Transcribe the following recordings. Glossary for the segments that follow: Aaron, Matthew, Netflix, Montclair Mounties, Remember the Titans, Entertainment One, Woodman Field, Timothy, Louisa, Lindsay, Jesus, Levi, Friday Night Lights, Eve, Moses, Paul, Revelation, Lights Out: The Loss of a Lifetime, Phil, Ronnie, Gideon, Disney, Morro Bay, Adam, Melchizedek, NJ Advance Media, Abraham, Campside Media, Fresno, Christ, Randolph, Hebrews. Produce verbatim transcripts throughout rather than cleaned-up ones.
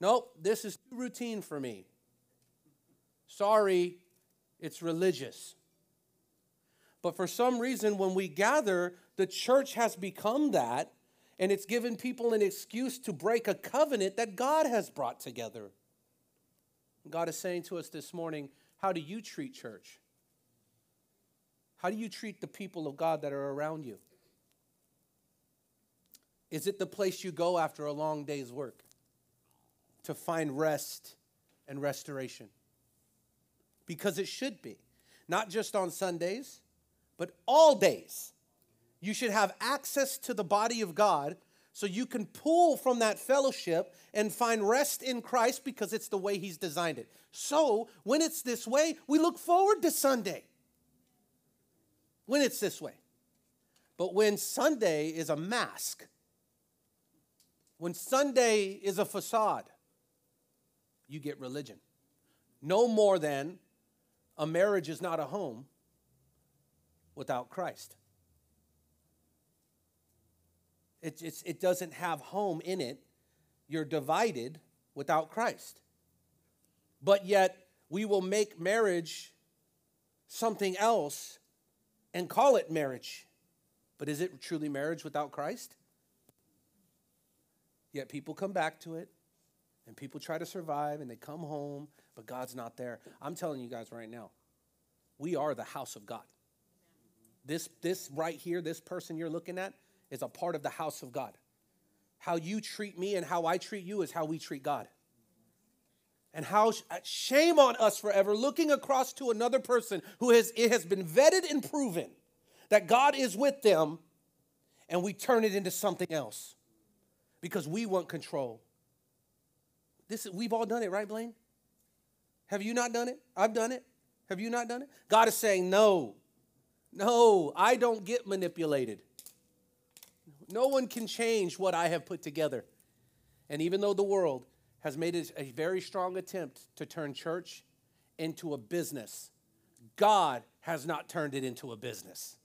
Nope, this is too routine for me. Sorry, it's religious. But for some reason, when we gather, the church has become that, and it's given people an excuse to break a covenant that God has brought together. God is saying to us this morning, how do you treat church? How do you treat the people of God that are around you? Is it the place you go after a long day's work to find rest and restoration? Because it should be. Not just on Sundays, but all days. You should have access to the body of God so you can pull from that fellowship and find rest in Christ because it's the way he's designed it. So when it's this way, we look forward to Sunday. When it's this way. But when Sunday is a mask, when Sunday is a facade, you get religion. No more than a marriage is not a home without Christ. It, it's, it doesn't have home in it. You're divided without Christ. But yet, we will make marriage something else and call it marriage. But is it truly marriage without Christ? Yet people come back to it, and people try to survive, and they come home, but God's not there. I'm telling you guys right now, we are the house of God. This, this right here, this person you're looking at, is a part of the house of God. How you treat me and how I treat you is how we treat God. And how shame on us forever looking across to another person who has it has been vetted and proven that God is with them, and we turn it into something else because we want control. This is, we've all done it, right, Blaine? Have you not done it? I've done it. Have you not done it? God is saying, no, no, I don't get manipulated. No one can change what I have put together. And even though the world has made a very strong attempt to turn church into a business, God has not turned it into a business.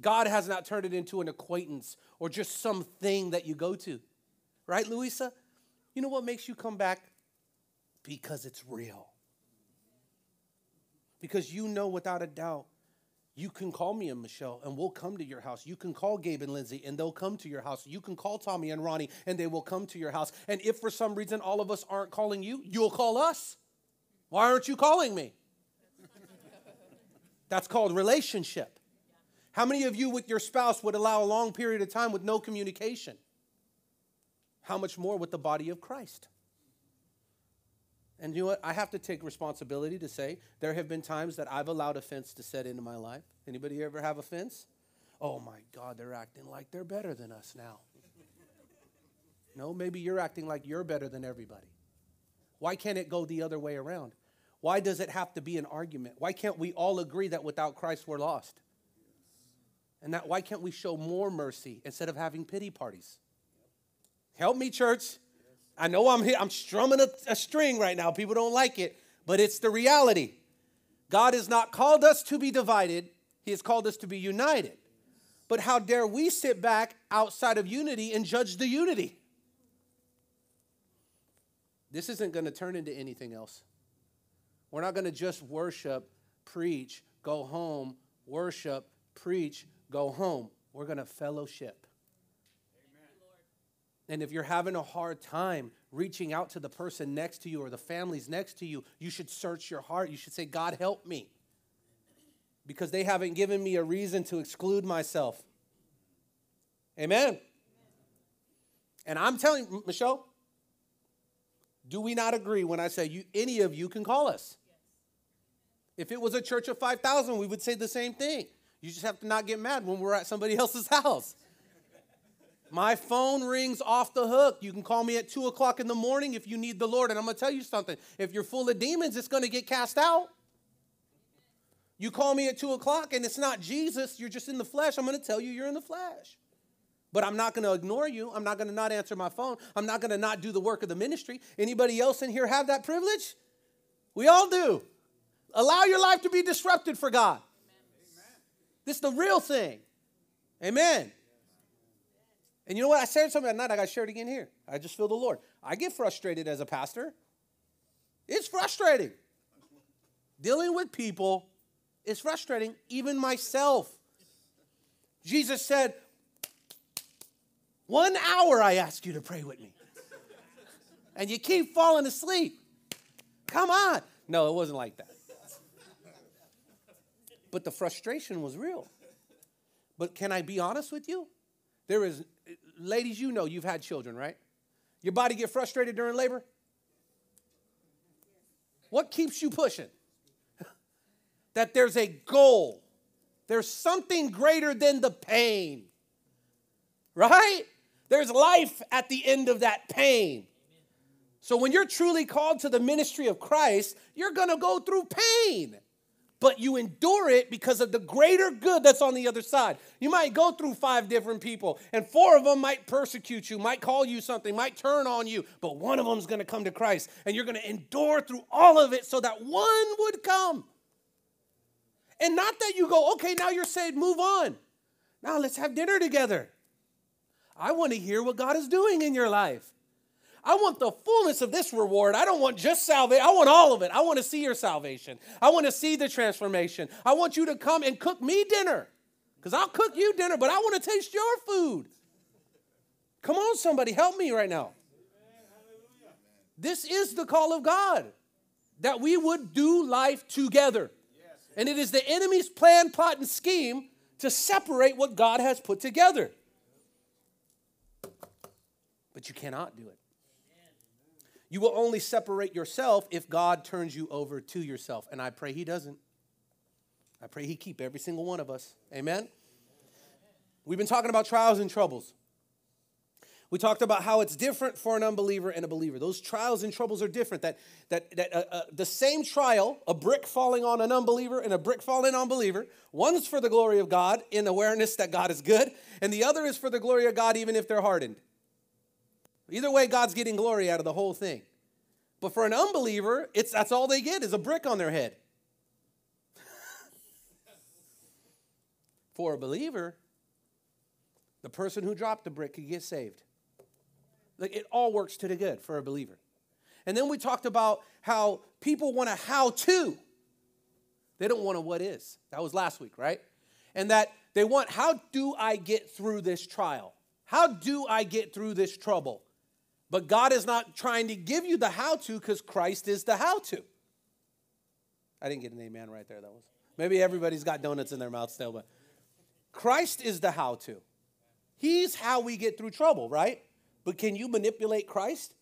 God has not turned it into an acquaintance or just something that you go to. Right, Louisa? You know what makes you come back? Because it's real. Because you know without a doubt, you can call me and Michelle, and we'll come to your house. You can call Gabe and Lindsay, and they'll come to your house. You can call Tommy and Ronnie, and they will come to your house. And if for some reason all of us aren't calling you, you'll call us. Why aren't you calling me? That's called relationship. How many of you with your spouse would allow a long period of time with no communication? How much more with the body of Christ? And you know what? I have to take responsibility to say there have been times that I've allowed offense to set into my life. Anybody ever have offense? Oh, my God, they're acting like they're better than us now. No, maybe you're acting like you're better than everybody. Why can't it go the other way around? Why does it have to be an argument? Why can't we all agree that without Christ we're lost? And that why can't we show more mercy instead of having pity parties? Help me, church. I know I'm here, I'm strumming a, a string right now. People don't like it, but it's the reality. God has not called us to be divided. He has called us to be united. But how dare we sit back outside of unity and judge the unity? This isn't going to turn into anything else. We're not going to just worship, preach, go home, worship, preach, go home. We're going to fellowship. And if you're having a hard time reaching out to the person next to you or the families next to you, you should search your heart. You should say, God, help me. Because they haven't given me a reason to exclude myself. Amen. And I'm telling you, Michelle, do we not agree when I say you, any of you can call us? If it was a church of five thousand, we would say the same thing. You just have to not get mad when we're at somebody else's house. My phone rings off the hook. You can call me at two o'clock in the morning if you need the Lord. And I'm going to tell you something. If you're full of demons, it's going to get cast out. You call me at two o'clock and it's not Jesus. You're just in the flesh. I'm going to tell you you're in the flesh. But I'm not going to ignore you. I'm not going to not answer my phone. I'm not going to not do the work of the ministry. Anybody else in here have that privilege? We all do. Allow your life to be disrupted for God. Amen. This is the real thing. Amen. And you know what? I said something at night. I got to share it again here. I just feel the Lord. I get frustrated as a pastor. It's frustrating. Dealing with people is frustrating, even myself. Jesus said, one hour I ask you to pray with me. And you keep falling asleep. Come on. No, it wasn't like that. But the frustration was real. But can I be honest with you? There is, ladies, you know you've had children, right? Your body get frustrated during labor? What keeps you pushing? That there's a goal. There's something greater than the pain. Right? There's life at the end of that pain. So when you're truly called to the ministry of Christ, you're going to go through pain. But you endure it because of the greater good that's on the other side. You might go through five different people, and four of them might persecute you, might call you something, might turn on you, but one of them is going to come to Christ, and you're going to endure through all of it so that one would come. And not that you go, okay, now you're saved, move on. Now let's have dinner together. I want to hear what God is doing in your life. I want the fullness of this reward. I don't want just salvation. I want all of it. I want to see your salvation. I want to see the transformation. I want you to come and cook me dinner, because I'll cook you dinner, but I want to taste your food. Come on, somebody, help me right now. This is the call of God, that we would do life together. And it is the enemy's plan, plot, and scheme to separate what God has put together. But you cannot do it. You will only separate yourself if God turns you over to yourself. And I pray he doesn't. I pray he keep every single one of us. Amen? We've been talking about trials and troubles. We talked about how it's different for an unbeliever and a believer. Those trials and troubles are different. That, that, that uh, uh, the same trial, a brick falling on an unbeliever and a brick falling on a believer, one's for the glory of God in awareness that God is good, and the other is for the glory of God even if they're hardened. Either way, God's getting glory out of the whole thing. But for an unbeliever, it's that's all they get is a brick on their head. For a believer, the person who dropped the brick could get saved. Like, it all works to the good for a believer. And then we talked about how people want a how-to. They don't want a what is. That was last week, right? And that they want, how do I get through this trial? How do I get through this trouble? But God is not trying to give you the how-to, because Christ is the how-to. I didn't get an amen right there. That was maybe everybody's got donuts in their mouth still, but Christ is the how-to. He's how we get through trouble, right? But can you manipulate Christ?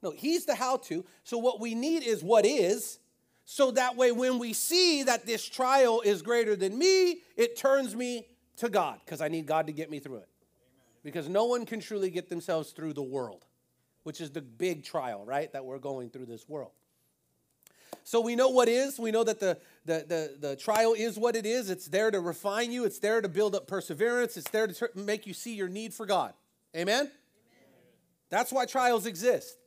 No, he's the how-to. So what we need is what is. So that way when we see that this trial is greater than me, it turns me to God, because I need God to get me through it. Because no one can truly get themselves through the world, which is the big trial, right, that we're going through this world. So we know what is. We know that the, the, the, the trial is what it is. It's there to refine you. It's there to build up perseverance. It's there to ter- make you see your need for God. Amen? Amen? That's why trials exist.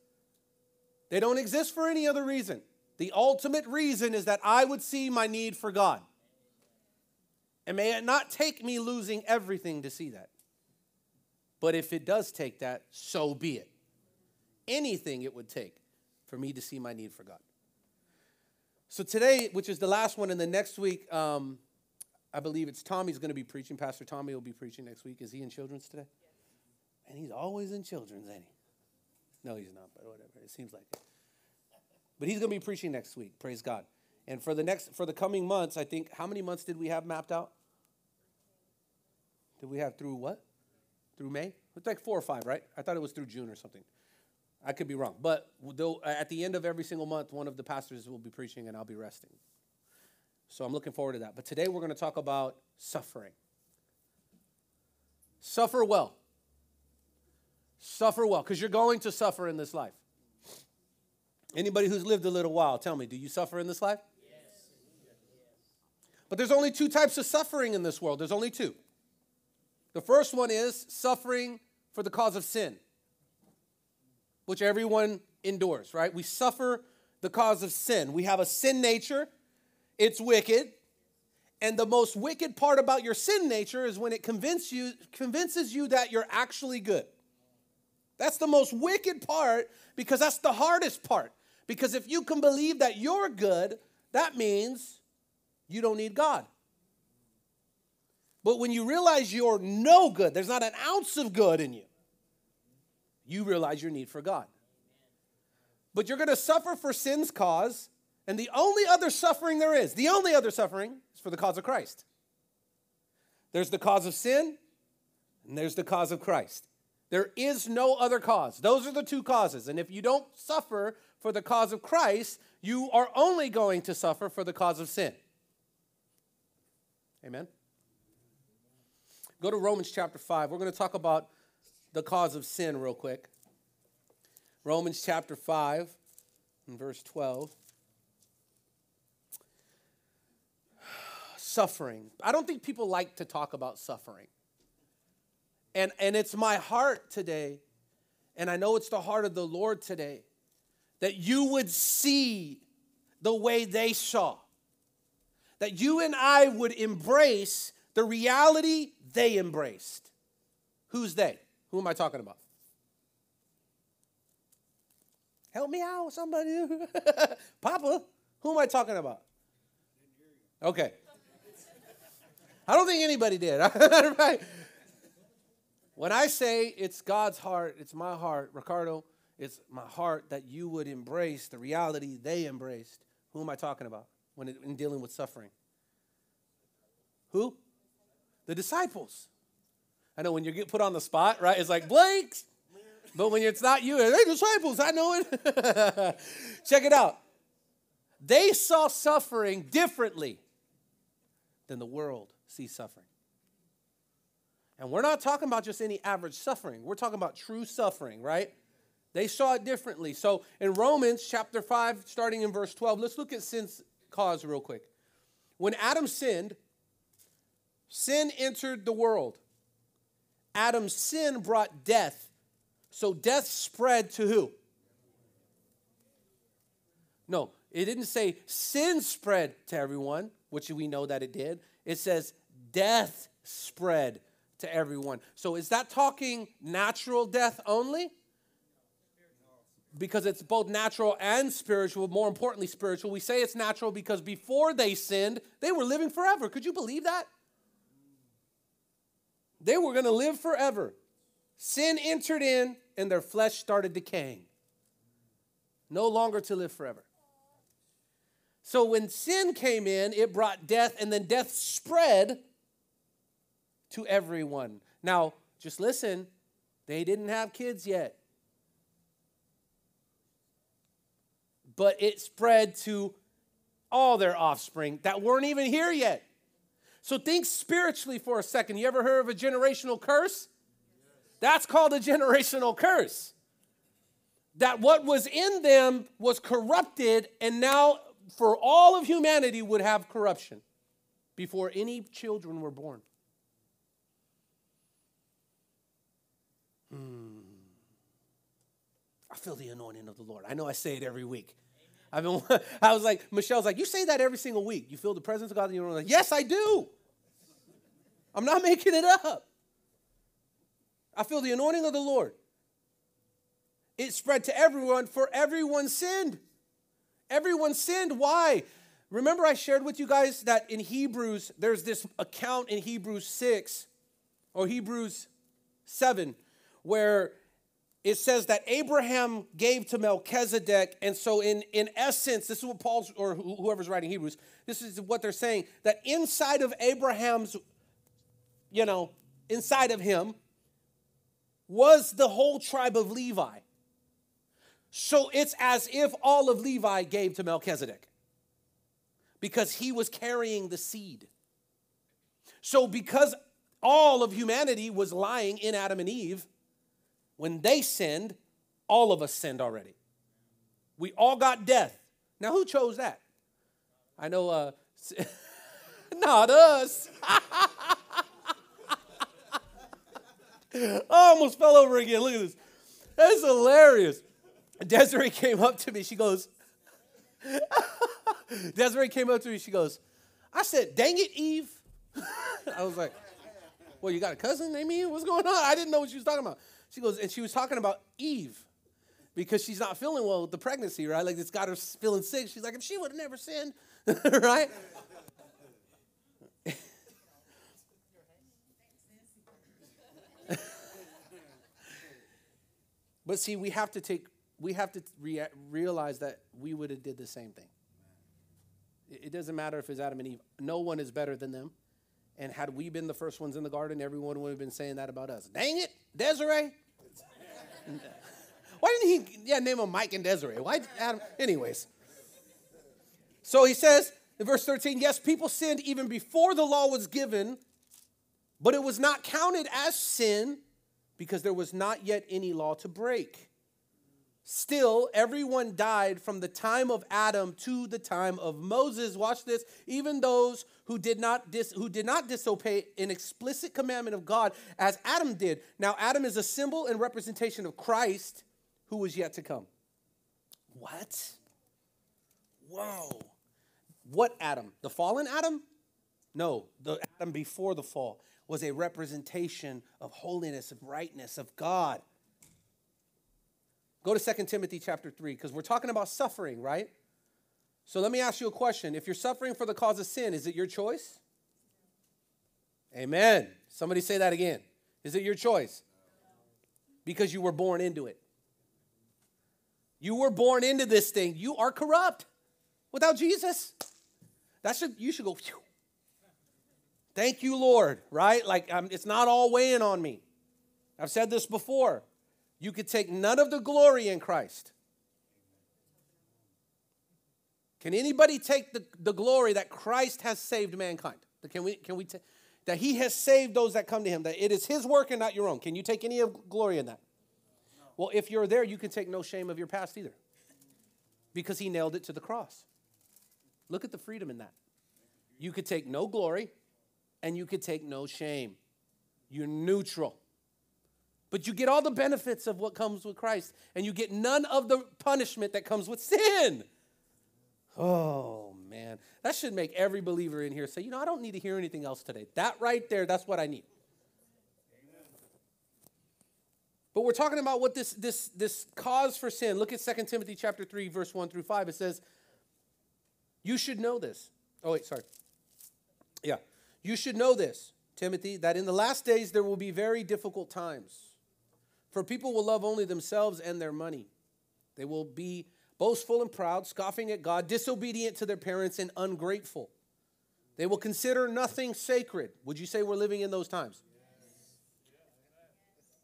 They don't exist for any other reason. The ultimate reason is that I would see my need for God. And may it not take me losing everything to see that. But if it does take that, so be it. Anything it would take for me to see my need for God. So today, which is the last one, and the next week, um, I believe it's Tommy's going to be preaching. Pastor Tommy will be preaching next week. Is he in children's today? And he's always in children's, ain't he? No, he's not, but whatever. It seems like it. But he's going to be preaching next week. Praise God. And for the next, for the coming months, I think, how many months did we have mapped out? Did we have through what? Through May? It's like four or five, right? I thought it was through June or something. I could be wrong. But though at the end of every single month, one of the pastors will be preaching and I'll be resting. So I'm looking forward to that. But today we're going to talk about suffering. Suffer well. Suffer well, because you're going to suffer in this life. Anybody who's lived a little while, tell me, do you suffer in this life? Yes. But there's only two types of suffering in this world. There's only two. The first one is suffering for the cause of sin, which everyone endures, right? We suffer the cause of sin. We have a sin nature. It's wicked. And the most wicked part about your sin nature is when it convince you, convinces you that you're actually good. That's the most wicked part, because that's the hardest part. Because if you can believe that you're good, that means you don't need God. But when you realize you're no good, there's not an ounce of good in you, you realize your need for God. But you're going to suffer for sin's cause, and the only other suffering there is, the only other suffering is for the cause of Christ. There's the cause of sin, and there's the cause of Christ. There is no other cause. Those are the two causes. And if you don't suffer for the cause of Christ, you are only going to suffer for the cause of sin. Amen. Go to Romans chapter five. We're going to talk about the cause of sin real quick. Romans chapter five and verse twelve. Suffering. I don't think people like to talk about suffering. And, and it's my heart today, and I know it's the heart of the Lord today, that you would see the way they saw. That you and I would embrace the reality they embraced. Who's they? Who am I talking about? Help me out, somebody. Papa, who am I talking about? Okay. I don't think anybody did. Right? When I say it's God's heart, it's my heart, Ricardo, it's my heart that you would embrace the reality they embraced. Who am I talking about when it, in dealing with suffering? Who? The disciples. I know when you get put on the spot, right? It's like, blanks. But when it's not you, they're disciples. I know it. Check it out. They saw suffering differently than the world sees suffering. And we're not talking about just any average suffering. We're talking about true suffering, right? They saw it differently. So in Romans chapter five, starting in verse twelve, let's look at sin's cause real quick. When Adam sinned, sin entered the world. Adam's sin brought death. So death spread to who? No, it didn't say sin spread to everyone, which we know that it did. It says death spread to everyone. So is that talking natural death only? Because it's both natural and spiritual, more importantly spiritual. We say it's natural because before they sinned, they were living forever. Could you believe that? They were going to live forever. Sin entered in and their flesh started decaying. No longer to live forever. So when sin came in, it brought death, and then death spread to everyone. Now, just listen, they didn't have kids yet. But it spread to all their offspring that weren't even here yet. So think spiritually for a second. You ever heard of a generational curse? That's called a generational curse. That what was in them was corrupted, and now for all of humanity would have corruption before any children were born. Mm. I feel the anointing of the Lord. I know I say it every week. I've been, I was like, Michelle's like, you say that every single week. You feel the presence of God in your own life. Yes, I do. I'm not making it up. I feel the anointing of the Lord. It spread to everyone, for everyone sinned. Everyone sinned. Why? Remember I shared with you guys that in Hebrews, there's this account in Hebrews six or Hebrews seven where it says that Abraham gave to Melchizedek. And so in, in essence, this is what Paul's or whoever's writing Hebrews, this is what they're saying, that inside of Abraham's, you know, inside of him, was the whole tribe of Levi. So it's as if all of Levi gave to Melchizedek because he was carrying the seed. So because all of humanity was lying in Adam and Eve, when they sinned, all of us sinned already. We all got death. Now, who chose that? I know, uh, not us. I almost fell over again. Look at this. That's hilarious. Desiree came up to me. She goes, Desiree came up to me. She goes, I said, dang it, Eve. I was like, well, you got a cousin named Eve? What's going on? I didn't know what she was talking about. She goes, and she was talking about Eve because she's not feeling well with the pregnancy, right? Like, it's got her feeling sick. She's like, if she would have never sinned, right? But see, we have to take, we have to rea- realize that we would have did the same thing. It doesn't matter if it's Adam and Eve. No one is better than them. And had we been the first ones in the garden, everyone would have been saying that about us. Dang it, Desiree. Why didn't he yeah, name him Mike and Desiree? Why Adam? Anyways. So he says in verse thirteen, yes, people sinned even before the law was given, but it was not counted as sin because there was not yet any law to break. Still, everyone died from the time of Adam to the time of Moses. Watch this. Even those who did not dis- who did not disobey an explicit commandment of God as Adam did. Now, Adam is a symbol and representation of Christ who was yet to come. What? Whoa. What Adam? The fallen Adam? No, the Adam before the fall was a representation of holiness, of rightness, of God. Go to Second Timothy chapter three, because we're talking about suffering, right? So let me ask you a question. If you're suffering for the cause of sin, is it your choice? Amen. Somebody say that again. Is it your choice? Because you were born into it. You were born into this thing. You are corrupt without Jesus. That should, you should go, phew. Thank you, Lord, right? Like, I'm, it's not all weighing on me. I've said this before. You could take none of the glory in Christ. Can anybody take the, the glory that Christ has saved mankind? Can we, can we t- that he has saved those that come to him, that it is his work and not your own. Can you take any of glory in that? No. Well, if you're there, you can take no shame of your past either because he nailed it to the cross. Look at the freedom in that. You could take no glory and you could take no shame. You're neutral. But you get all the benefits of what comes with Christ, and you get none of the punishment that comes with sin. Oh, man. That should make every believer in here say, you know, I don't need to hear anything else today. That right there, that's what I need. Amen. But we're talking about what this, this, this cause for sin. Look at Second Timothy chapter three, verse one through five. It says, you should know this. Oh, wait, sorry. Yeah. You should know this, Timothy, that in the last days there will be very difficult times. For people will love only themselves and their money. They will be boastful and proud, scoffing at God, disobedient to their parents, and ungrateful. They will consider nothing sacred. Would you say we're living in those times? Yes.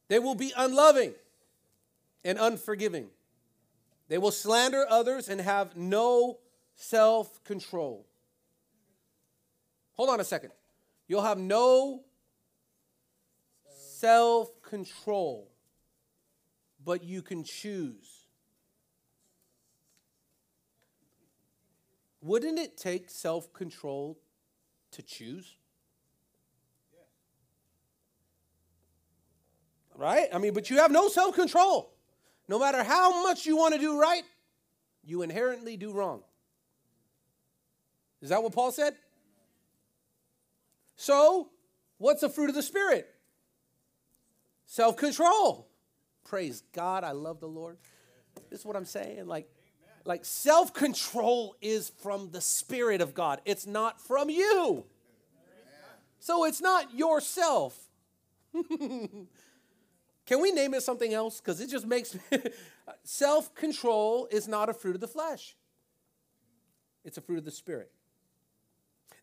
They will be unloving and unforgiving. They will slander others and have no self-control. Hold on a second. You'll have no self-control. But you can choose. Wouldn't it take self-control to choose? Yeah. Right? I mean, but you have no self-control. No matter how much you want to do right, you inherently do wrong. Is that what Paul said? So, what's the fruit of the Spirit? Self-control. Praise God, I love the Lord. This is what I'm saying. Like, like self-control is from the Spirit of God. It's not from you. So it's not yourself. Can we name it something else? Because it just makes me... Self-control is not a fruit of the flesh. It's a fruit of the Spirit.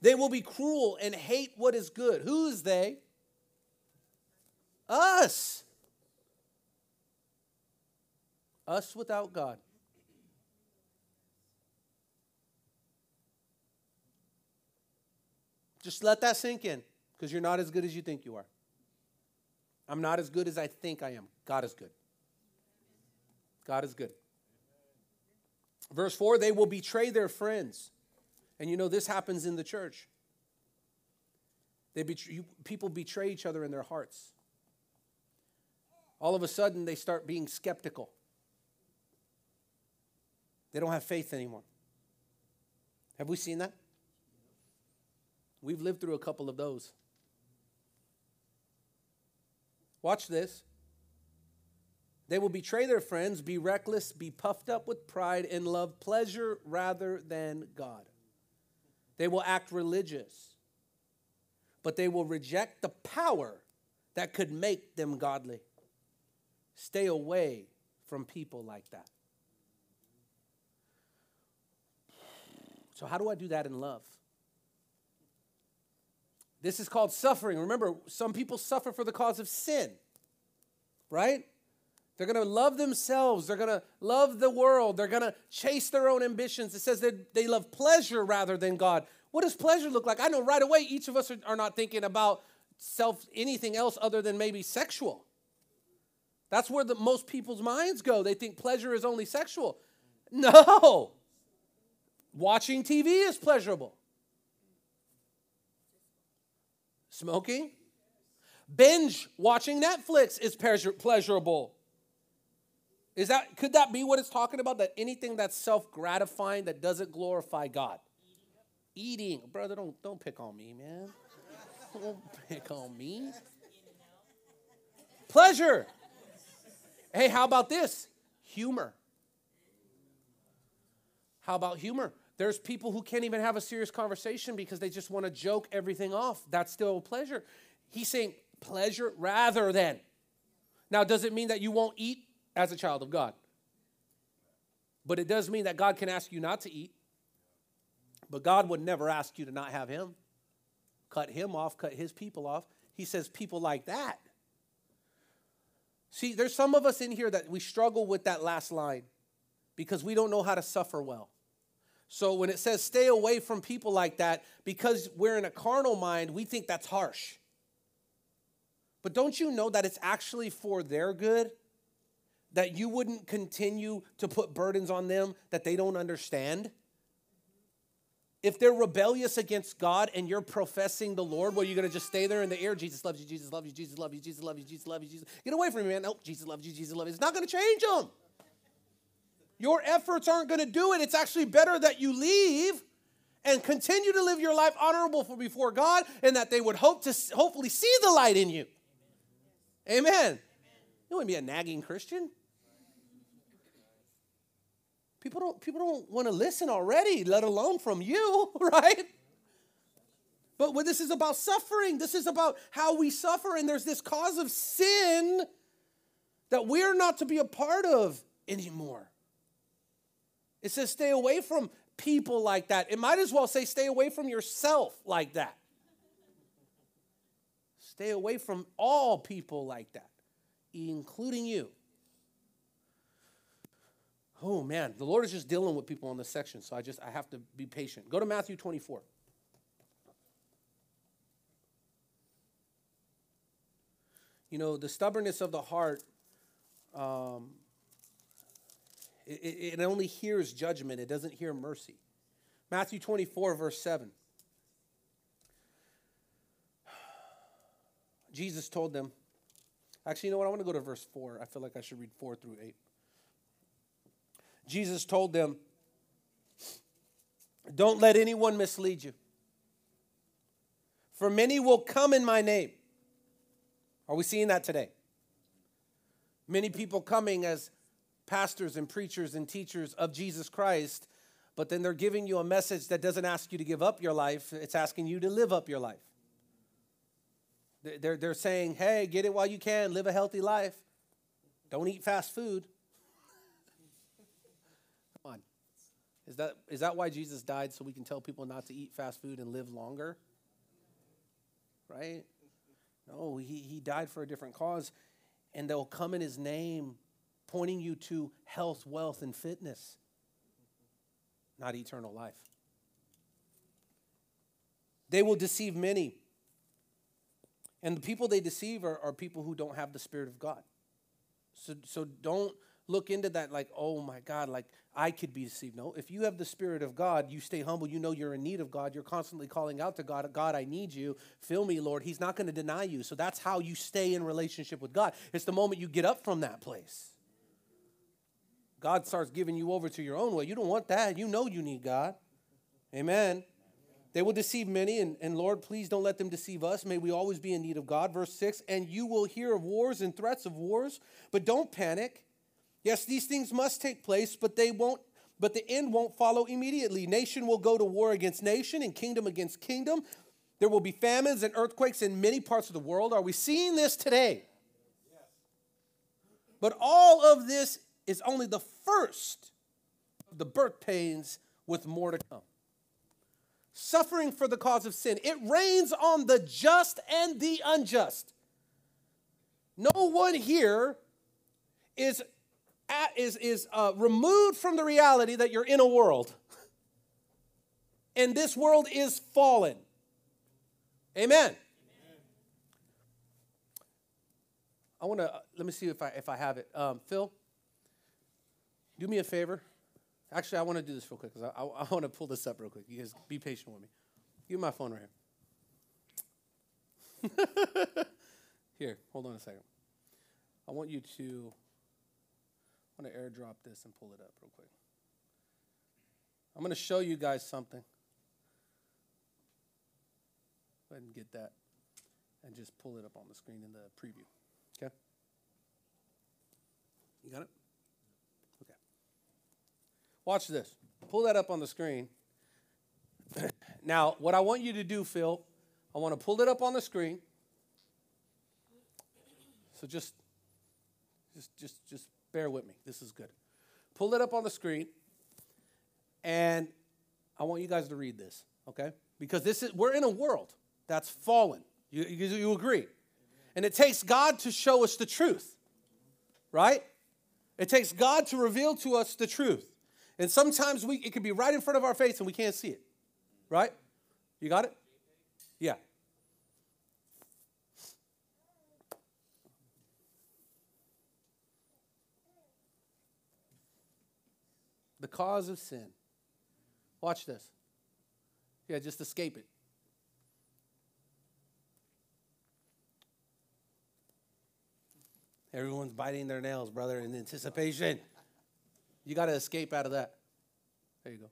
They will be cruel and hate what is good. Who is they? Us. Us without God. Just let that sink in, because you're not as good as you think you are. I'm not as good as I think I am. God is good. God is good. Verse four, they will betray their friends. And you know, this happens in the church. They betray, people betray each other in their hearts. All of a sudden, they start being skeptical. They don't have faith anymore. Have we seen that? We've lived through a couple of those. Watch this. They will betray their friends, be reckless, be puffed up with pride, and love pleasure rather than God. They will act religious, but they will reject the power that could make them godly. Stay away from people like that. So how do I do that in love? This is called suffering. Remember, some people suffer for the cause of sin, right? They're going to love themselves. They're going to love the world. They're going to chase their own ambitions. It says that they love pleasure rather than God. What does pleasure look like? I know right away each of us are, are not thinking about self anything else other than maybe sexual. That's where the, most people's minds go. They think pleasure is only sexual. No. Watching T V is pleasurable. Smoking. Binge watching Netflix is pleasurable. Is that, could that be what it's talking about? That anything that's self-gratifying that doesn't glorify God? Eating. Brother, don't, don't pick on me, man. Don't pick on me. Pleasure. Hey, how about this? Humor. How about humor? There's people who can't even have a serious conversation because they just want to joke everything off. That's still pleasure. He's saying pleasure rather than. Now, does it mean that you won't eat as a child of God? But it does mean that God can ask you not to eat. But God would never ask you to not have him. Cut him off, cut his people off. He says people like that. See, there's some of us in here that we struggle with that last line because we don't know how to suffer well. So when it says stay away from people like that, because we're in a carnal mind, we think that's harsh. But don't you know that it's actually for their good? That you wouldn't continue to put burdens on them that they don't understand? If they're rebellious against God and you're professing the Lord, well, you're going to just stay there in the air. Jesus loves you, Jesus loves you, Jesus loves you, Jesus loves you, Jesus loves you, Jesus. Get away from me, man. Nope, Jesus loves you, Jesus loves you. It's not going to change them. Your efforts aren't going to do it. It's actually better that you leave and continue to live your life honorable before God, and that they would hope to hopefully see the light in you. Amen. Amen. You wouldn't be a nagging Christian. People don't, people don't want to listen already, let alone from you, right? But when this is about suffering, this is about how we suffer, and there's this cause of sin that we're not to be a part of anymore. It says stay away from people like that. It might as well say stay away from yourself like that. Stay away from all people like that, including you. Oh, man, the Lord is just dealing with people on this section, so I just I have to be patient. Go to Matthew twenty-four. You know, the stubbornness of the heart, um, it, it only hears judgment. It doesn't hear mercy. Matthew twenty-four, verse seven. Jesus told them. Actually, you know what? I want to go to verse four. I feel like I should read four through eight. Jesus told them, don't let anyone mislead you. For many will come in my name. Are we seeing that today? Many people coming as pastors and preachers and teachers of Jesus Christ, but then they're giving you a message that doesn't ask you to give up your life. It's asking you to live up your life. They're, they're saying, hey, get it while you can. Live a healthy life. Don't eat fast food. Is that, is that why Jesus died, so we can tell people not to eat fast food and live longer? Right? No, he, he died for a different cause. And they'll come in his name, pointing you to health, wealth, and fitness, not eternal life. They will deceive many. And the people they deceive are, are people who don't have the Spirit of God. So, so don't look into that like, oh, my God, like I could be deceived. No, if you have the Spirit of God, you stay humble. You know you're in need of God. You're constantly calling out to God, God, I need you. Fill me, Lord. He's not going to deny you. So that's how you stay in relationship with God. It's the moment you get up from that place. God starts giving you over to your own way. You don't want that. You know you need God. Amen. They will deceive many, and, and Lord, please don't let them deceive us. May we always be in need of God. Verse six, and you will hear of wars and threats of wars, but don't panic. Yes, these things must take place, but they won't. But the end won't follow immediately. Nation will go to war against nation and kingdom against kingdom. There will be famines and earthquakes in many parts of the world. Are we seeing this today? Yes. But all of this is only the first of the birth pains with more to come. Suffering for the cause of sin. It rains on the just and the unjust. No one here is... At, is, is uh, removed from the reality that you're in a world. And this world is fallen. Amen. Amen. I want to, uh, let me see if I, if I have it. Um, Phil, do me a favor. Actually, I want to do this real quick because I, I, I want to pull this up real quick. You guys be patient with me. Give me my phone right here. Here, hold on a second. I want you to... I'm going to airdrop this and pull it up real quick. I'm going to show you guys something. Go ahead and get that and just pull it up on the screen in the preview. Okay? You got it? Okay. Watch this. Pull that up on the screen. Now, what I want you to do, Phil, I want to pull it up on the screen. So just, just, just, just. Bear with me. This is good. Pull it up on the screen, and I want you guys to read this, okay? Because this is we're in a world that's fallen. You, you, you agree? And it takes God to show us the truth, right? It takes God to reveal to us the truth. And sometimes we it can be right in front of our face, and we can't see it, right? You got it? Yeah. The cause of sin. Watch this. Yeah, just escape it. Everyone's biting their nails, brother, in anticipation. You got to escape out of that. There you go.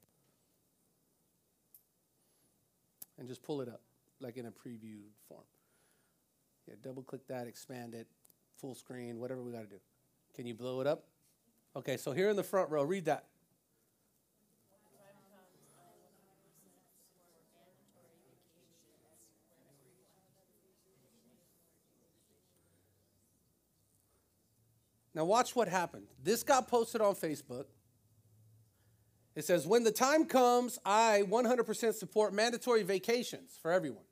And just pull it up, like in a preview form. Yeah, double-click that, expand it, full screen, whatever we got to do. Can you blow it up? Okay, so here in the front row, read that. Now watch what happened. This got posted on Facebook. It says, when the time comes, I one hundred percent support mandatory vacations for everyone.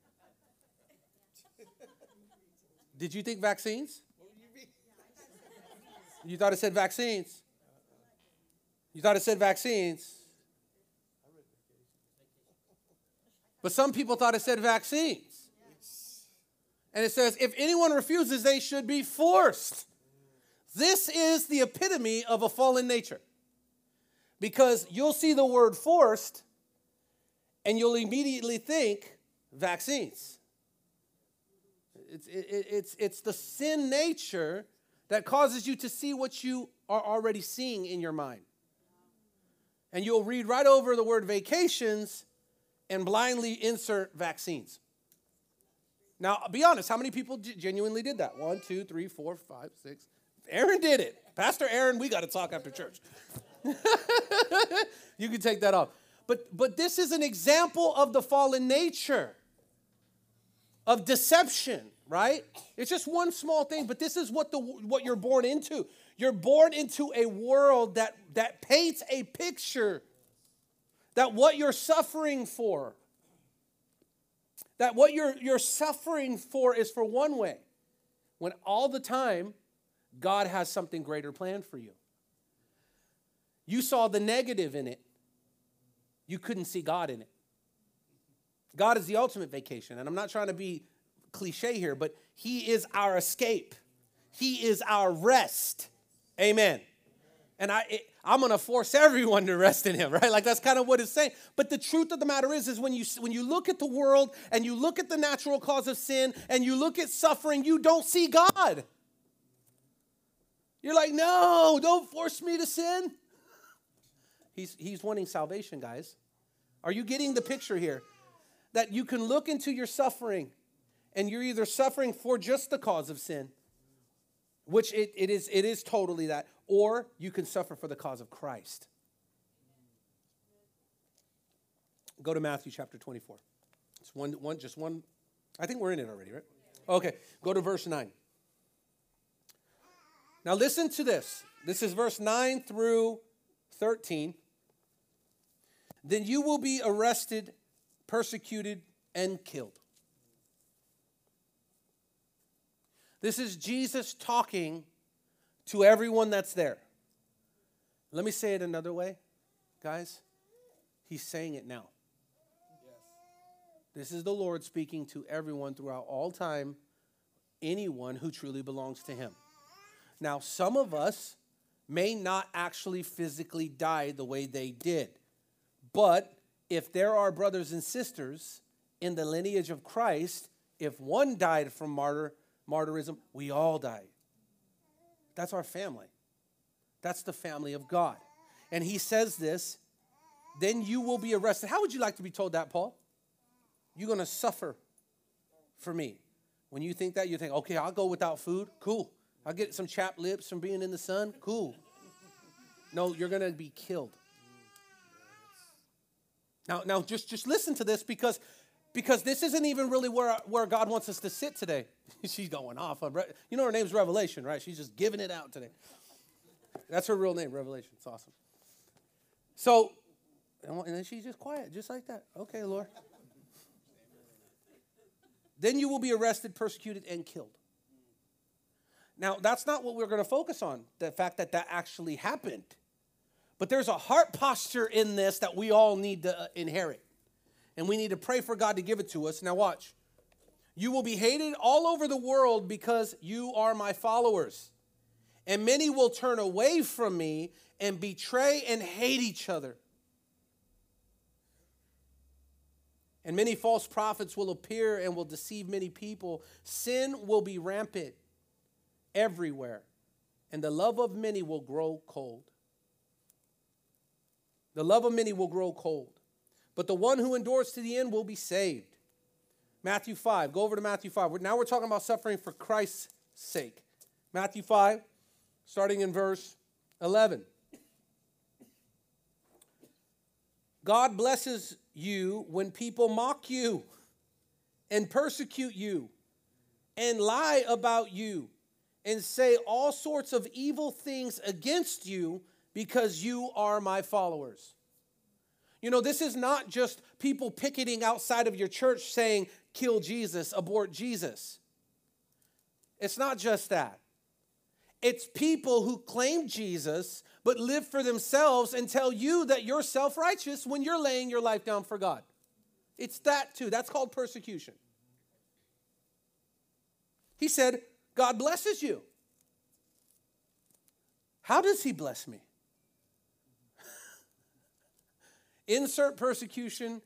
Did you think vaccines? You thought it said vaccines. You thought it said vaccines. But some people thought it said vaccines. And it says, if anyone refuses, they should be forced. This is the epitome of a fallen nature, because you'll see the word forced and you'll immediately think vaccines. It's, it, it's, it's the sin nature that causes you to see what you are already seeing in your mind. And you'll read right over the word vacations and blindly insert vaccines. Now, be honest, how many people genuinely did that? One, two, three, four, five, six. Aaron did it. Pastor Aaron, we got to talk after church. You can take that off. But, but this is an example of the fallen nature, of deception, right? It's just one small thing, but this is what, the, what you're born into. You're born into a world that, that paints a picture that what you're suffering for, that what you're, you're suffering for is for one way, when all the time, God has something greater planned for you. You saw the negative in it. You couldn't see God in it. God is the ultimate vacation. And I'm not trying to be cliche here, but he is our escape. He is our rest. Amen. And I, it, I'm going to force everyone to rest in him, right? Like that's kind of what it's saying. But the truth of the matter is, is when you, when you look at the world and you look at the natural cause of sin and you look at suffering, you don't see God. You're like, no, don't force me to sin. He's, he's wanting salvation, guys. Are you getting the picture here? that you can look into your suffering and you're either suffering for just the cause of sin, which it, it is it is totally that, or you can suffer for the cause of Christ. Go to Matthew chapter twenty-four. It's one, one, just one. I think we're in it already, right? Okay, go to verse nine. Now listen to this. This is verse nine through thirteen. Then you will be arrested, persecuted, and killed. This is Jesus talking to everyone that's there. Let me say it another way, guys. He's saying it now. This is the Lord speaking to everyone throughout all time, anyone who truly belongs to him. Now, some of us may not actually physically die the way they did. But if there are brothers and sisters in the lineage of Christ, if one died from martyr, martyrism, we all die. That's our family. That's the family of God. And he says this, then you will be arrested. How would you like to be told that, Paul? You're going to suffer for me. When you think that, you think, okay, I'll go without food. Cool. I'll get some chapped lips from being in the sun. Cool. No, you're going to be killed. Now, now just, just listen to this because, because this isn't even really where, where God wants us to sit today. She's going off. On, you know her name's Revelation, right? She's just giving it out today. That's her real name, Revelation. It's awesome. So, and then she's just quiet, just like that. Okay, Lord. Then you will be arrested, persecuted, and killed. Now, that's not what we're going to focus on, the fact that that actually happened. But there's a heart posture in this that we all need to inherit. And we need to pray for God to give it to us. Now watch. You will be hated all over the world because you are my followers. And many will turn away from me and betray and hate each other. And many false prophets will appear and will deceive many people. Sin will be rampant everywhere, and the love of many will grow cold. The love of many will grow cold, but the one who endures to the end will be saved. Matthew five, go over to Matthew five. Now we're talking about suffering for Christ's sake. Matthew five, starting in verse eleven. God blesses you when people mock you and persecute you and lie about you and say all sorts of evil things against you because you are my followers. You know, this is not just people picketing outside of your church saying, kill Jesus, abort Jesus. It's not just that. It's people who claim Jesus but live for themselves and tell you that you're self-righteous when you're laying your life down for God. It's that too. That's called persecution. He said, God blesses you. How does he bless me? Insert persecution,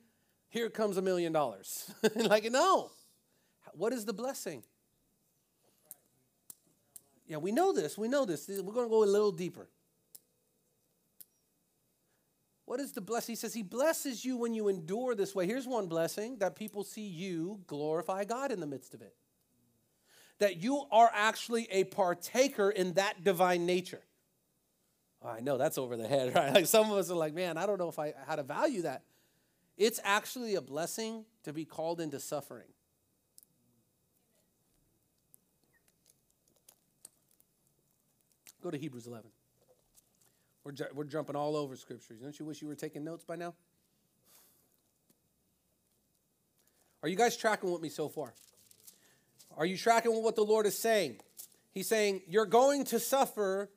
here comes a million dollars. Like, no. What is the blessing? Yeah, we know this. We know this. We're going to go a little deeper. What is the blessing? He says he blesses you when you endure this way. Here's one blessing, that people see you glorify God in the midst of it. That you are actually a partaker in that divine nature. Oh, I know that's over the head, right? Like some of us are like, man, I don't know if I how to value that. It's actually a blessing to be called into suffering. Go to Hebrews eleven. We're, ju- we're jumping all over scriptures. Don't you wish you were taking notes by now? Are you guys tracking with me so far? Are you tracking with what the Lord is saying? He's saying, you're going to suffer,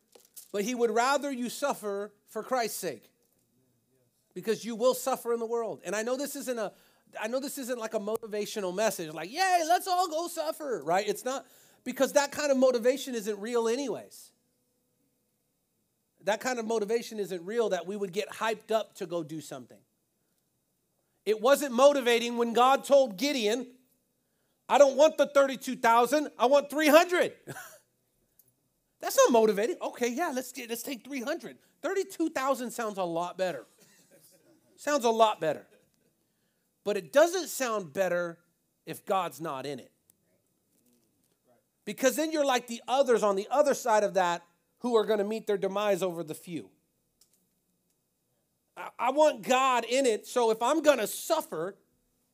but he would rather you suffer for Christ's sake. Because you will suffer in the world. And I know this isn't a, I know this isn't like a motivational message, like, yay, let's all go suffer, right? It's not, because that kind of motivation isn't real anyways. That kind of motivation isn't real that we would get hyped up to go do something. It wasn't motivating when God told Gideon, I don't want the thirty-two thousand, I want three hundred. That's not motivating. Okay, yeah, let's get, let's take three hundred. thirty-two thousand sounds a lot better. Sounds a lot better. But it doesn't sound better if God's not in it. Because then you're like the others on the other side of that who are going to meet their demise over the few. I, I want God in it, so if I'm going to suffer,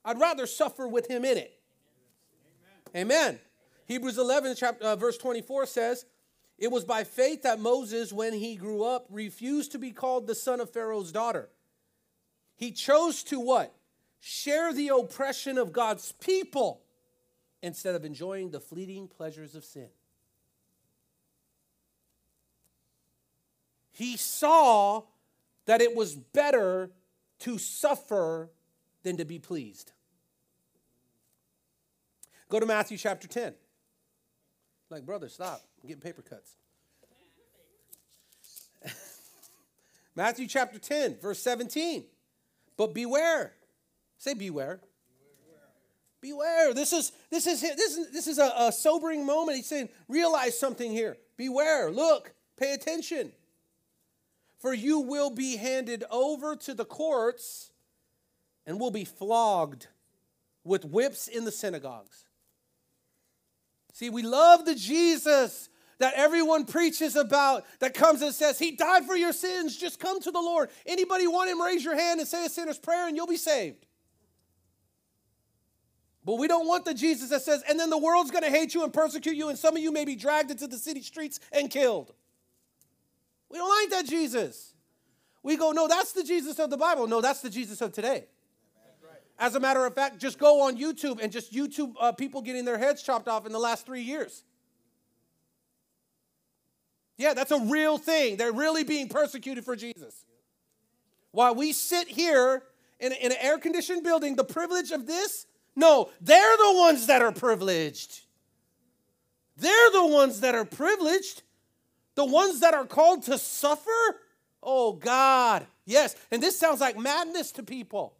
I'd rather suffer with him in it. Amen. Amen. Hebrews eleven, chapter, uh, verse twenty-four says, "It was by faith that Moses, when he grew up, refused to be called the son of Pharaoh's daughter. He chose to what? Share the oppression of God's people instead of enjoying the fleeting pleasures of sin." He saw that it was better to suffer than to be pleased. Go to Matthew chapter ten. Like, brother, stop. I'm getting paper cuts. Matthew chapter ten, verse seventeen. But beware. Say beware. Beware. This is this is this is, this is a, a sobering moment. He's saying, realize something here. Beware. Look. Pay attention. For you will be handed over to the courts and will be flogged with whips in the synagogues. See, we love the Jesus that everyone preaches about, that comes and says, he died for your sins. Just come to the Lord. Anybody want him, raise your hand and say a sinner's prayer and you'll be saved. But we don't want the Jesus that says, and then the world's going to hate you and persecute you, and some of you may be dragged into the city streets and killed. We don't like that Jesus. We go, no, that's the Jesus of the Bible. No, that's the Jesus of today. As a matter of fact, just go on YouTube and just YouTube uh, people getting their heads chopped off in the last three years. Yeah, that's a real thing. They're really being persecuted for Jesus. While we sit here in, in an air-conditioned building, the privilege of this, no, they're the ones that are privileged. They're the ones that are privileged. The ones that are called to suffer? Oh, God. Yes. And this sounds like madness to people.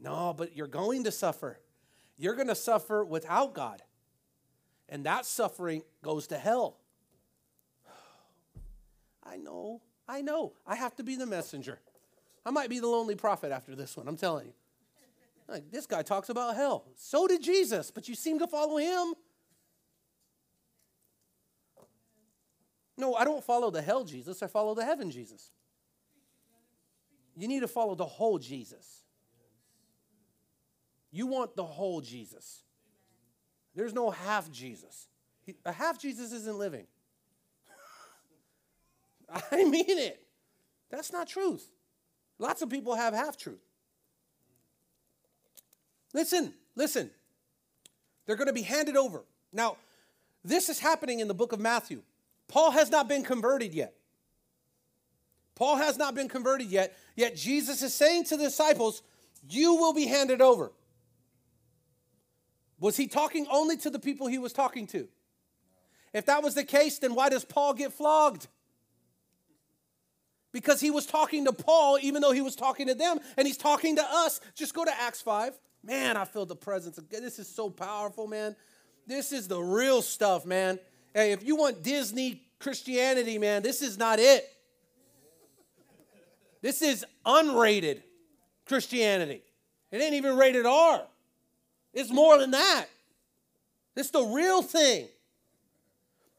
No, but you're going to suffer. You're going to suffer without God. And that suffering goes to hell. I know. I know. I have to be the messenger. I might be the lonely prophet after this one. I'm telling you. Like, this guy talks about hell. So did Jesus, but you seem to follow him. No, I don't follow the hell Jesus. I follow the heaven Jesus. You need to follow the whole Jesus. You want the whole Jesus. There's no half Jesus. A half Jesus isn't living. I mean it. That's not truth. Lots of people have half truth. Listen, listen. They're going to be handed over. Now, this is happening in the book of Matthew. Paul has not been converted yet. Paul has not been converted yet. Yet Jesus is saying to the disciples, you will be handed over. Was he talking only to the people he was talking to? If that was the case, then why does Paul get flogged? Because he was talking to Paul, even though he was talking to them, and he's talking to us. Just go to Acts five. Man, I feel the presence of God. This is so powerful, man. This is the real stuff, man. Hey, if you want Disney Christianity, man, this is not it. This is unrated Christianity. It ain't even rated R. It's more than that. It's the real thing.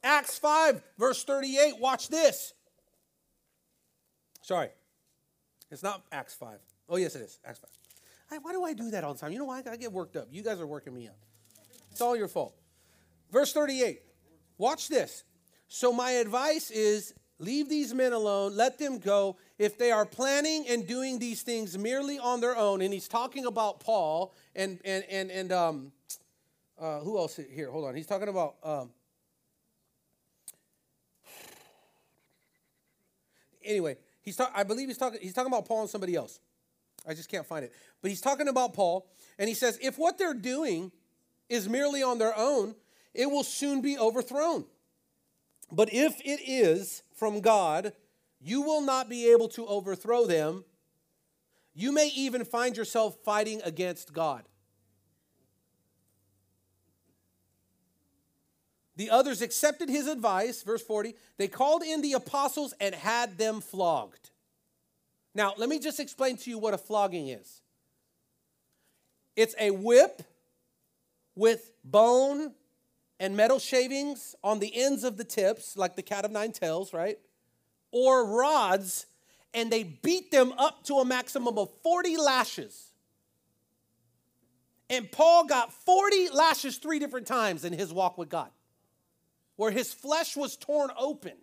Acts five, verse thirty-eight, watch this. Sorry. It's not Acts five. Oh, yes, it is. Acts five. Why do I do that all the time? You know why? I get worked up. You guys are working me up. It's all your fault. Verse thirty-eight. Watch this. So my advice is, leave these men alone. Let them go. If they are planning and doing these things merely on their own, and he's talking about Paul and and and and um, uh, who else here? Hold on. He's talking about um. Anyway, he's talk, I believe he's talking. He's talking about Paul and somebody else. I just can't find it. But he's talking about Paul, and he says, if what they're doing is merely on their own, it will soon be overthrown. But if it is from God, you will not be able to overthrow them. You may even find yourself fighting against God. The others accepted his advice, verse forty. They called in the apostles and had them flogged. Now, let me just explain to you what a flogging is. It's a whip with bone and metal shavings on the ends of the tips, like the cat of nine tails, right? Or rods, and they beat them up to a maximum of forty lashes. And Paul got forty lashes three different times in his walk with God, where his flesh was torn open.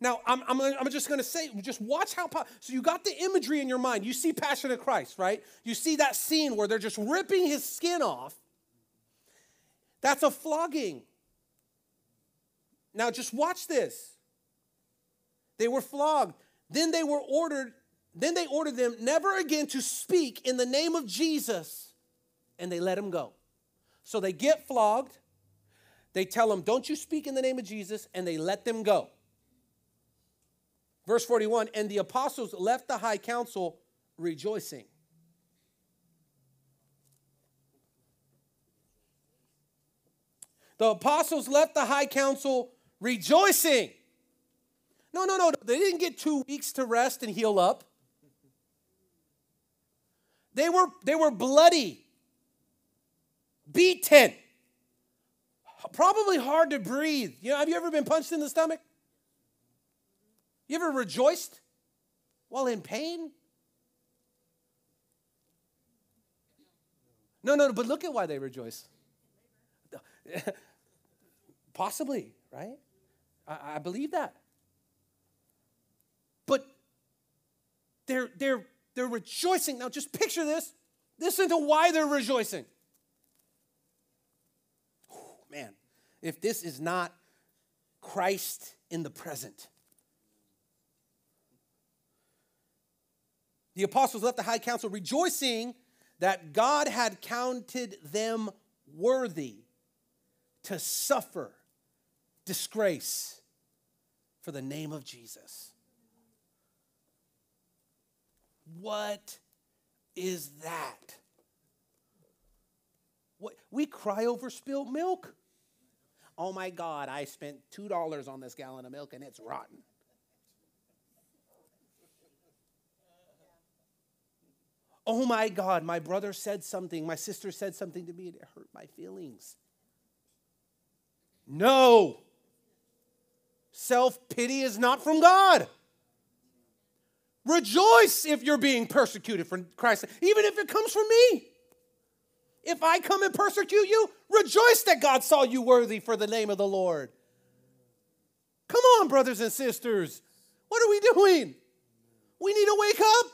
Now, I'm, I'm, I'm just going to say, just watch how, so you got the imagery in your mind. You see Passion of Christ, right? You see that scene where they're just ripping his skin off. That's a flogging. Now, just watch this. They were flogged. Then they were ordered, then they ordered them never again to speak in the name of Jesus, and they let him go. So they get flogged. They tell them, don't you speak in the name of Jesus, and they let them go. Verse forty-one, and the apostles left the high council rejoicing. The apostles left the high council rejoicing. No, no, no. They didn't get two weeks to rest and heal up. They were, they were bloody, beaten, probably hard to breathe. You know, have you ever been punched in the stomach? You ever rejoiced while in pain? No, no, no, but look at why they rejoice. Possibly, right? I, I believe that. But they're, they're, they're rejoicing. Now just picture this. Listen to why they're rejoicing. Oh, man, if this is not Christ in the present. The apostles left the high council rejoicing that God had counted them worthy to suffer disgrace for the name of Jesus. What is that? What, we cry over spilled milk. Oh my God, I spent two dollars on this gallon of milk and it's rotten. Oh my God, my brother said something, my sister said something to me, and it hurt my feelings. No. Self-pity is not from God. Rejoice if you're being persecuted for Christ, even if it comes from me. If I come and persecute you, rejoice that God saw you worthy for the name of the Lord. Come on, brothers and sisters. What are we doing? We need to wake up.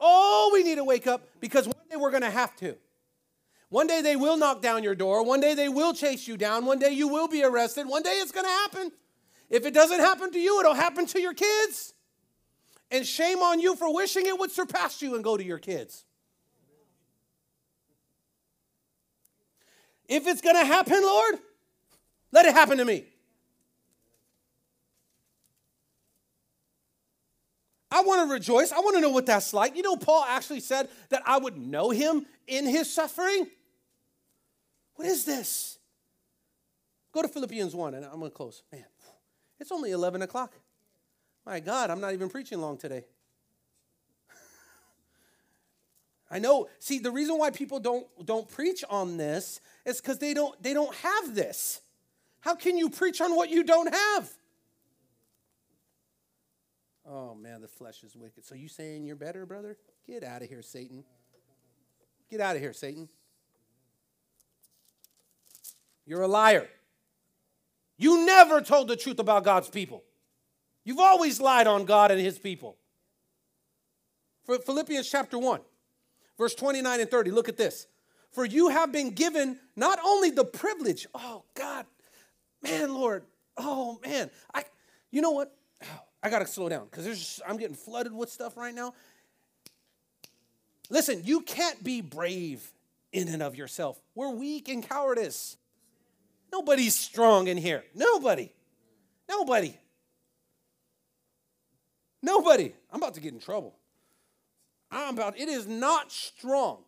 Oh, we need to wake up, because one day we're going to have to. One day they will knock down your door. One day they will chase you down. One day you will be arrested. One day it's going to happen. If it doesn't happen to you, it'll happen to your kids. And shame on you for wishing it would surpass you and go to your kids. If it's going to happen, Lord, let it happen to me. I want to rejoice. I want to know what that's like. You know, Paul actually said that I would know him in his suffering. What is this? Go to Philippians one, and I'm going to close. Man, it's only eleven o'clock. My God, I'm not even preaching long today. I know. See, the reason why people don't, don't preach on this is because they don't, they don't have this. How can you preach on what you don't have? Oh, man, the flesh is wicked. So you saying you're better, brother? Get out of here, Satan. Get out of here, Satan. You're a liar. You never told the truth about God's people. You've always lied on God and his people. For Philippians chapter one, verse twenty-nine and thirty, look at this. For you have been given not only the privilege. Oh, God. Man, Lord. Oh, man. I. You know what? I got to slow down because there's I'm getting flooded with stuff right now. Listen, you can't be brave in and of yourself. We're weak in cowardice. Nobody's strong in here. Nobody. Nobody. Nobody. I'm about to get in trouble. I'm about, it is not strong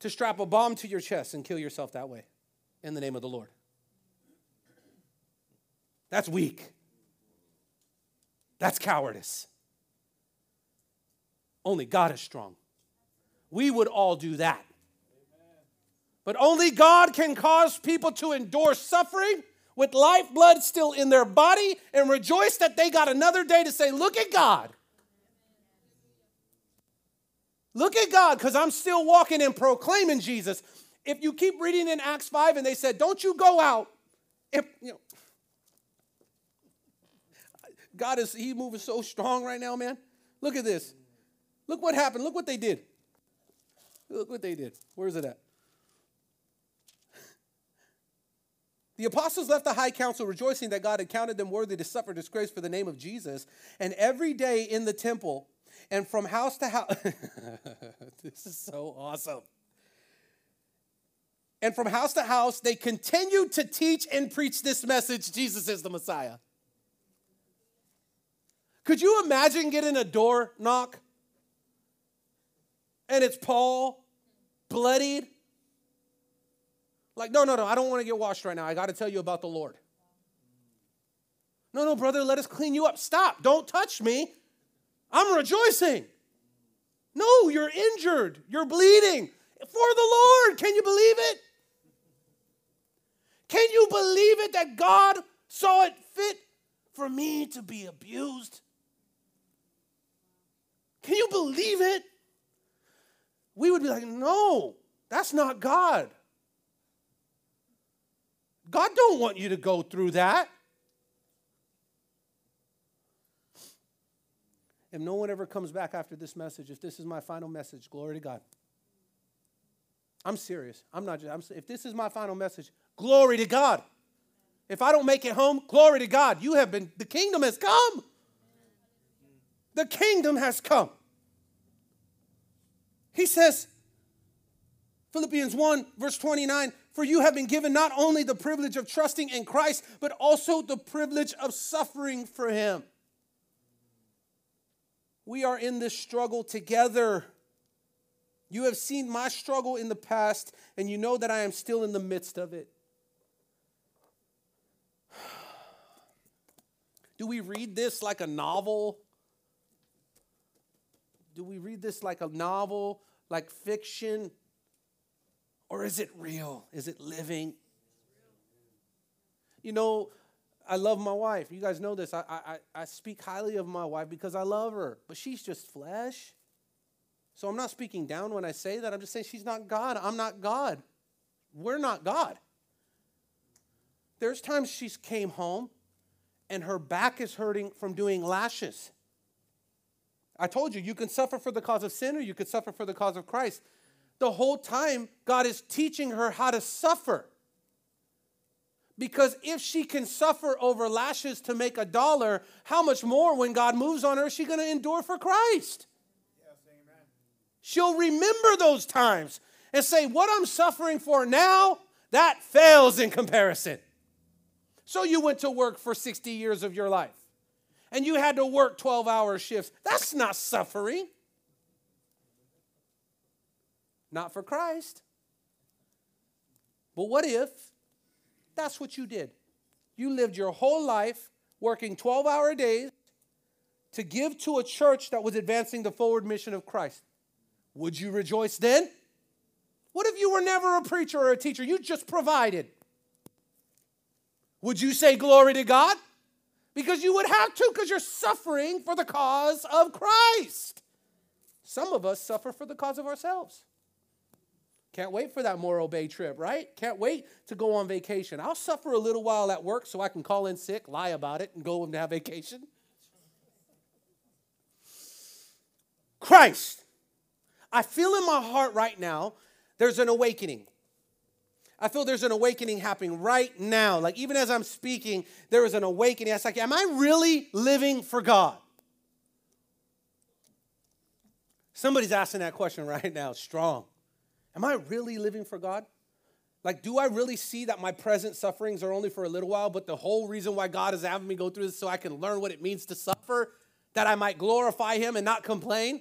to strap a bomb to your chest and kill yourself that way in the name of the Lord. That's weak. That's cowardice. Only God is strong. we would all do that. But only God can cause people to endure suffering with lifeblood still in their body and rejoice that they got another day to say, look at God. Look at God, because I'm still walking and proclaiming Jesus. If you keep reading in Acts five, and they said, don't you go out. If, you know, God is, he moving so strong right now, man. Look at this. Look what happened. Look what they did. Look what they did. Where is it at? The apostles left the high council rejoicing that God had counted them worthy to suffer disgrace for the name of Jesus. And every day in the temple and from house to house. This is so awesome. And from house to house, they continued to teach and preach this message. Jesus is the Messiah. Could you imagine getting a door knock? And it's Paul, bloodied. Like, no, no, no, I don't want to get washed right now. I got to tell you about the Lord. No, no, brother, let us clean you up. Stop. Don't touch me. I'm rejoicing. No, you're injured. You're bleeding. For the Lord. Can you believe it? Can you believe it that God saw it fit for me to be abused? Can you believe it? We would be like, no, that's not God. God don't want you to go through that. If no one ever comes back after this message, if this is my final message, glory to God. I'm serious. I'm not just, I'm, if this is my final message, glory to God. If I don't make it home, glory to God. You have been, the kingdom has come. The kingdom has come. He says, Philippians one, verse twenty-nine, for you have been given not only the privilege of trusting in Christ, but also the privilege of suffering for him. We are in this struggle together. You have seen my struggle in the past, and you know that I am still in the midst of it. Do we read this like a novel? Do we read this like a novel, like fiction? Or is it real? Is it living? You know, I love my wife. You guys know this. I, I, I speak highly of my wife because I love her. But she's just flesh. So I'm not speaking down when I say that. I'm just saying she's not God. I'm not God. We're not God. There's times she came home and her back is hurting from doing lashes. I told you, you can suffer for the cause of sin or you could suffer for the cause of Christ. The whole time, God is teaching her how to suffer. Because if she can suffer over lashes to make a dollar, how much more when God moves on her is she going to endure for Christ? Yes, amen. She'll remember those times and say, what I'm suffering for now, that fails in comparison. So you went to work for sixty years of your life. And you had to work twelve-hour shifts. That's not suffering. Not for Christ. But what if that's what you did? You lived your whole life working twelve-hour days to give to a church that was advancing the forward mission of Christ. Would you rejoice then? What if you were never a preacher or a teacher? You just provided. Would you say glory to God? Because you would have to, because you're suffering for the cause of Christ. Some of us suffer for the cause of ourselves. Can't wait for that Morro Bay trip, right? Can't wait to go on vacation. I'll suffer a little while at work so I can call in sick, lie about it, and go on that vacation. Christ. I feel in my heart right now, there's an awakening. I feel there's an awakening happening right now. Like, even as I'm speaking, there is an awakening. It's like, am I really living for God? Somebody's asking that question right now, strong. Am I really living for God? Like, do I really see that my present sufferings are only for a little while, but the whole reason why God is having me go through this is so I can learn what it means to suffer, that I might glorify him and not complain?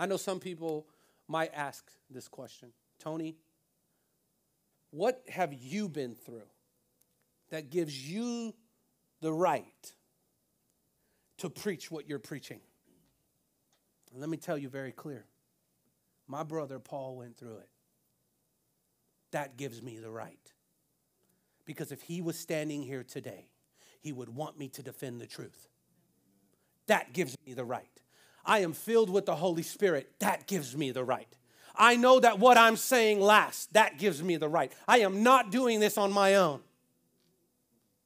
I know some people might ask this question. Tony, what have you been through that gives you the right to preach what you're preaching. And let me tell you very clear. My brother Paul went through it. That gives me the right. Because if he was standing here today, he would want me to defend the truth. That gives me the right. I am filled with the Holy Spirit. That gives me the right. I know that what I'm saying lasts. That gives me the right. I am not doing this on my own.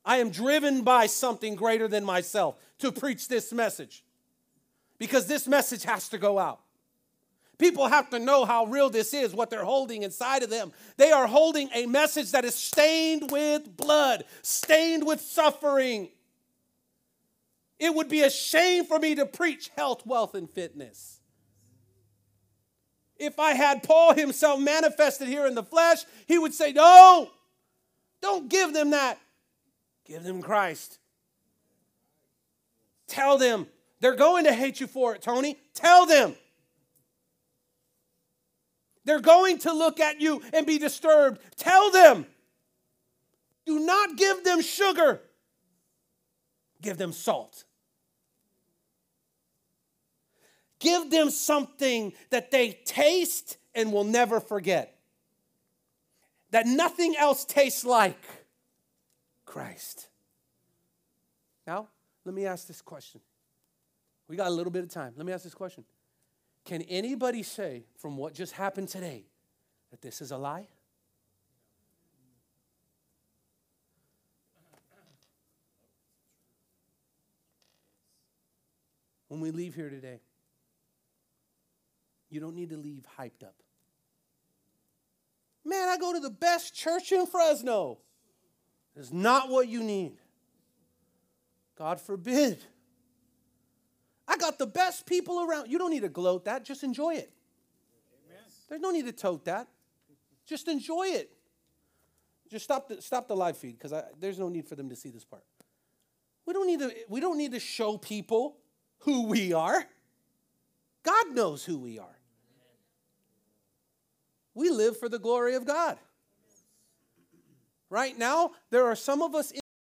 I am driven by something greater than myself to preach this message. Because this message has to go out. People have to know how real this is, what they're holding inside of them. They are holding a message that is stained with blood, stained with suffering. It would be a shame for me to preach health, wealth, and fitness. If I had Paul himself manifested here in the flesh, he would say, no, don't give them that. Give them Christ. Tell them. They're going to hate you for it, Tony. Tell them. They're going to look at you and be disturbed. Tell them. Do not give them sugar. Give them salt. Give them something that they taste and will never forget. That nothing else tastes like Christ. Now, let me ask this question. We got a little bit of time. Let me ask this question. Can anybody say from what just happened today that this is a lie? When we leave here today, you don't need to leave hyped up. Man, I go to the best church in Fresno. It's not what you need. God forbid. I got the best people around. You don't need to gloat that. Just enjoy it. Amen. There's no need to tote that. Just enjoy it. Just stop the, stop the live feed because there's no need for them to see this part. We don't need to, we don't need to show people who we are. God knows who we are. We live for the glory of God. Right now, there are some of us in